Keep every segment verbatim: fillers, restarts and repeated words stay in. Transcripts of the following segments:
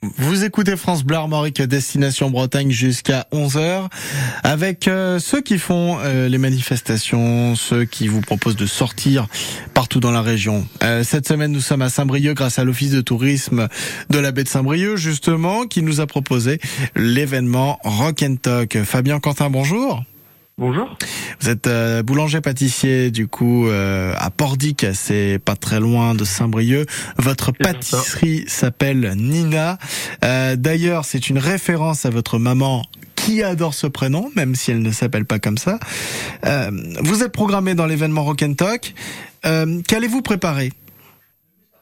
Vous écoutez France Bleu Armorique, destination Bretagne jusqu'à onze heures, avec euh, ceux qui font euh, les manifestations, ceux qui vous proposent de sortir partout dans la région. Euh, cette semaine, nous sommes à Saint-Brieuc grâce à l'Office de tourisme de la baie de Saint-Brieuc, justement, qui nous a proposé l'événement Rock and Talk. Fabien Quentin, bonjour. Bonjour. Vous êtes euh, boulanger-pâtissier, du coup, euh, à Pordic, c'est pas très loin de Saint-Brieuc. Votre pâtisserie s'appelle Nina. Euh, d'ailleurs, c'est une référence à votre maman qui adore ce prénom, même si elle ne s'appelle pas comme ça. Euh, vous êtes programmé dans l'événement Rock and Talk. Euh, qu'allez-vous préparer ?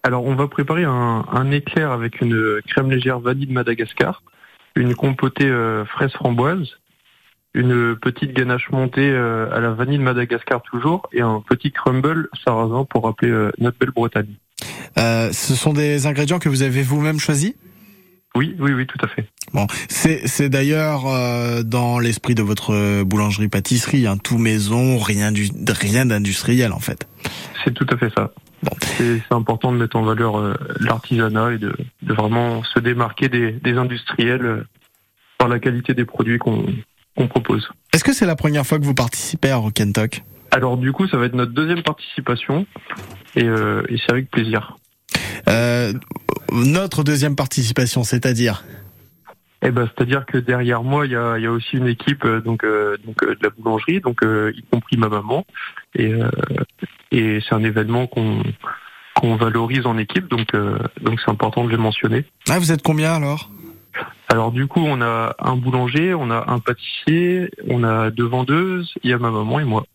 Alors, on va préparer un, un éclair avec une crème légère vanille de Madagascar, une compotée euh, fraise-framboise, une petite ganache montée à la vanille de Madagascar toujours, et un petit crumble sarrasin pour rappeler notre belle Bretagne. Euh, ce sont des ingrédients que vous avez vous-même choisis ? Oui, oui, oui, tout à fait. Bon, c'est, c'est d'ailleurs euh, dans l'esprit de votre boulangerie-pâtisserie, hein, tout maison, rien, du, rien d'industriel en fait. C'est tout à fait ça. Bon. C'est, c'est important de mettre en valeur euh, l'artisanat et de, de vraiment se démarquer des, des industriels euh, par la qualité des produits qu'on... qu'on propose. Est-ce que c'est la première fois que vous participez à Rock and Talk ? Alors du coup, ça va être notre deuxième participation et, euh, et c'est avec plaisir. Euh, notre deuxième participation, c'est-à-dire ? Eh ben, c'est-à-dire que derrière moi, il y a, y a aussi une équipe donc, euh, donc euh, de la boulangerie, donc euh, y compris ma maman. Et, euh, et c'est un événement qu'on, qu'on valorise en équipe, donc euh, donc c'est important de le mentionner. Ah, vous êtes combien alors ? Alors du coup, on a un boulanger, on a un pâtissier, on a deux vendeuses, il y a ma maman et moi.